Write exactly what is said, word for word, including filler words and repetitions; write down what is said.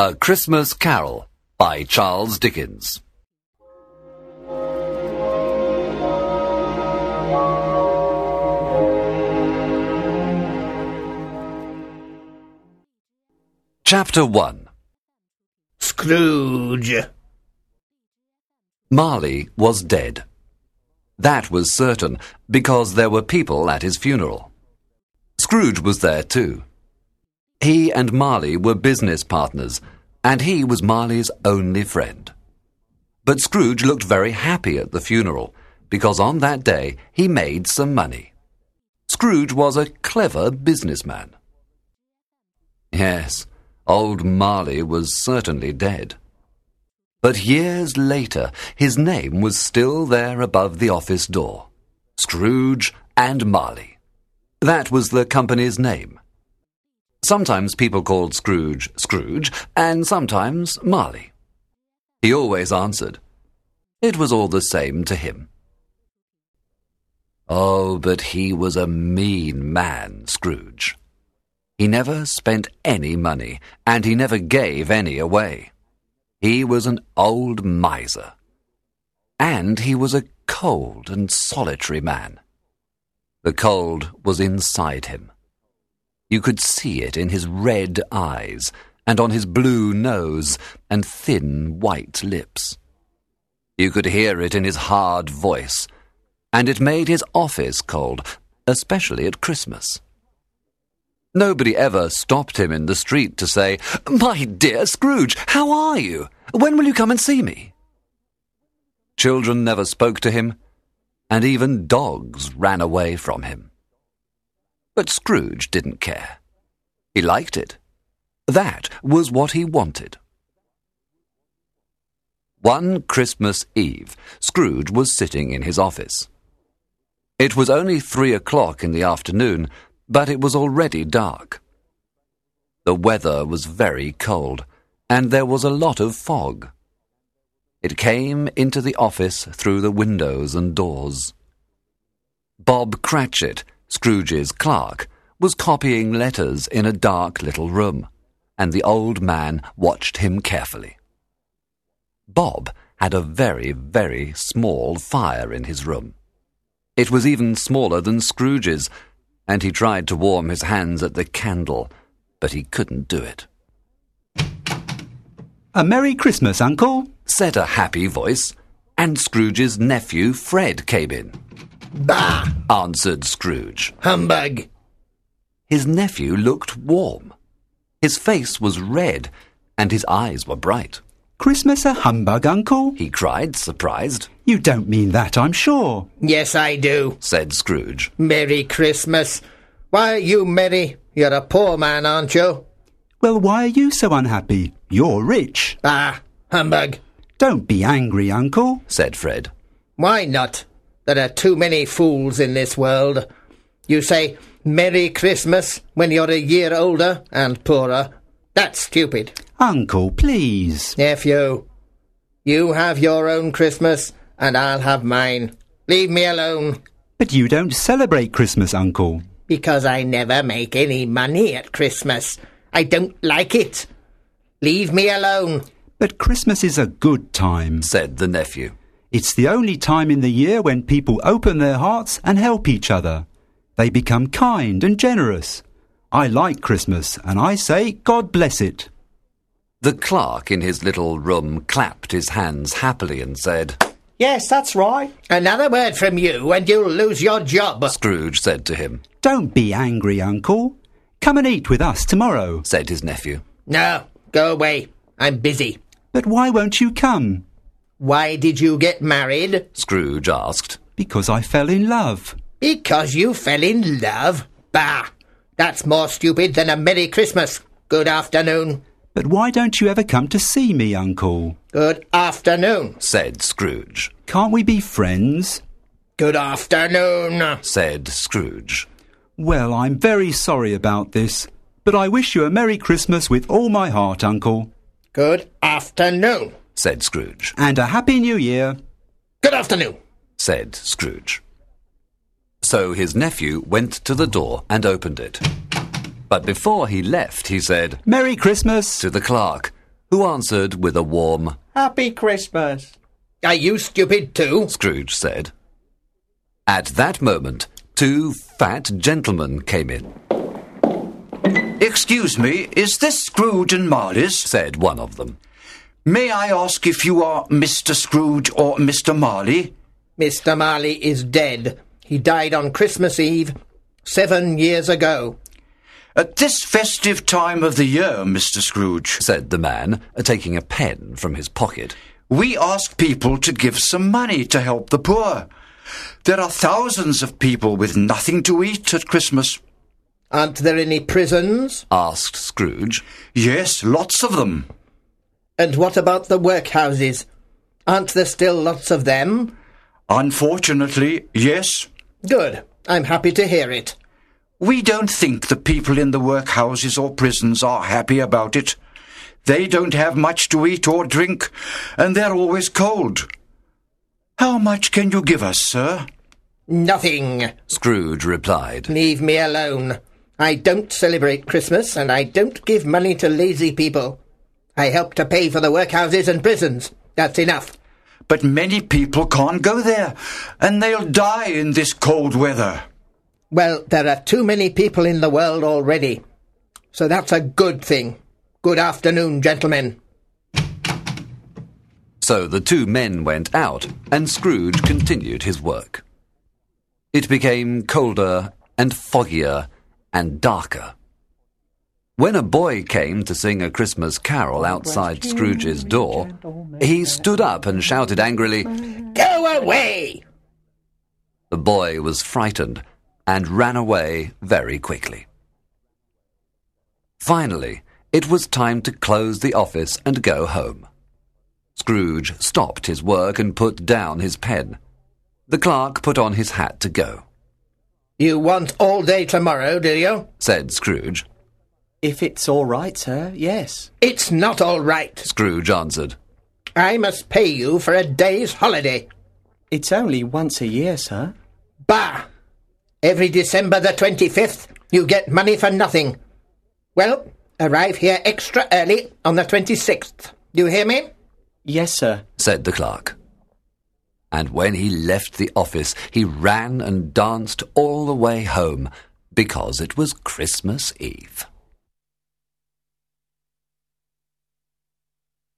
A Christmas Carol by Charles Dickens. Chapter One. Scrooge. Marley was dead. That was certain, because there were people at his funeral. Scrooge was there too. He and Marley were business partners, and he was Marley's only friend. But Scrooge looked very happy at the funeral, because on that day he made some money. Scrooge was a clever businessman. Yes, old Marley was certainly dead. But years later, his name was still there above the office door. Scrooge and Marley. That was the company's name. Sometimes people called Scrooge, Scrooge, and sometimes Marley. He always answered. It was all the same to him. Oh, but he was a mean man, Scrooge. He never spent any money, and he never gave any away. He was an old miser, and he was a cold and solitary man. The cold was inside him. You could see it in his red eyes and on his blue nose and thin white lips. You could hear it in his hard voice, and it made his office cold, especially at Christmas. Nobody ever stopped him in the street to say, "My dear Scrooge, how are you? When will you come and see me?" Children never spoke to him, and even dogs ran away from him. But Scrooge didn't care. He liked it. That was what he wanted. One Christmas Eve, Scrooge was sitting in his office. It was only three o'clock in the afternoon, but it was already dark. The weather was very cold, and there was a lot of fog. It came into the office through the windows and doors. Bob Cratchit, Scrooge's clerk, was copying letters in a dark little room, and the old man watched him carefully. Bob had a very, very small fire in his room. It was even smaller than Scrooge's, and he tried to warm his hands at the candle, but he couldn't do it. "A Merry Christmas, Uncle," said a happy voice, and Scrooge's nephew Fred came in. "Bah!" answered Scrooge. "Humbug!" His nephew looked warm. His face was red, and his eyes were bright. "Christmas a humbug, Uncle?" he cried, surprised. "You don't mean that, I'm sure." "Yes, I do," said Scrooge. "Merry Christmas. Why are you merry? You're a poor man, aren't you?" "Well, why are you so unhappy? You're rich." "Ah, humbug." "Don't be angry, Uncle," said Fred. "Why not? There are too many fools in this world. You say, 'Merry Christmas,' when you're a year older and poorer. That's stupid." "Uncle, please." "Nephew, you have your own Christmas and I'll have mine. Leave me alone." "But you don't celebrate Christmas, Uncle." "Because I never make any money at Christmas. I don't like it. Leave me alone." "But Christmas is a good time," said the nephew. "It's the only time in the year when people open their hearts and help each other. They become kind and generous. I like Christmas, and I say God bless it." The clerk in his little room clapped his hands happily and said, "Yes, that's right." "Another word from you and you'll lose your job," Scrooge said to him. "Don't be angry, Uncle. Come and eat with us tomorrow," said his nephew. "No, go away. I'm busy." "But why won't you come?" "Why did you get married?" Scrooge asked. "Because I fell in love." "Because you fell in love? Bah! That's more stupid than a Merry Christmas. Good afternoon." "But why don't you ever come to see me, Uncle?" "Good afternoon," said Scrooge. "Can't we be friends?" "Good afternoon," said Scrooge. "Well, I'm very sorry about this, but I wish you a Merry Christmas with all my heart, Uncle." "Good afternoon," said Scrooge. "And a Happy New Year." "Good afternoon," said Scrooge. So his nephew went to the door and opened it. But before he left, he said, "Merry Christmas," to the clerk, who answered with a warm, "Happy Christmas." "Are you stupid too?" Scrooge said. At that moment, two fat gentlemen came in. "Excuse me, is this Scrooge and Marley's?" said one of them. "May I ask if you are Mister Scrooge or Mister Marley?" "Mister Marley is dead. He died on Christmas Eve seven years ago." "At this festive time of the year, Mister Scrooge," said the man, taking a pen from his pocket, "we ask people to give some money to help the poor. There are thousands of people with nothing to eat at Christmas." "Aren't there any prisons?" asked Scrooge. "Yes, lots of them." "And what about the workhouses? Aren't there still lots of them?" "Unfortunately, yes." "Good. I'm happy to hear it." "We don't think the people in the workhouses or prisons are happy about it. They don't have much to eat or drink, and they're always cold. How much can you give us, sir?" "Nothing," Scrooge replied. "Leave me alone. I don't celebrate Christmas, and I don't give money to lazy people. I help to pay for the workhouses and prisons. That's enough." "But many people can't go there, and they'll die in this cold weather." "Well, there are too many people in the world already, so that's a good thing. Good afternoon, gentlemen." So the two men went out, and Scrooge continued his work. It became colder and foggier and darker. When a boy came to sing a Christmas carol outside Scrooge's door, he stood up and shouted angrily, "Go away!" The boy was frightened and ran away very quickly. Finally, it was time to close the office and go home. Scrooge stopped his work and put down his pen. The clerk put on his hat to go. "You want all day tomorrow, do you?" said Scrooge. "If it's all right, sir, yes." "It's not all right," Scrooge answered. "I must pay you for a day's holiday." "It's only once a year, sir." "Bah! Every December the twenty-fifth, you get money for nothing. Well, arrive here extra early on the twenty-sixth. Do you hear me?" "Yes, sir," said the clerk. And when he left the office, he ran and danced all the way home, because it was Christmas Eve.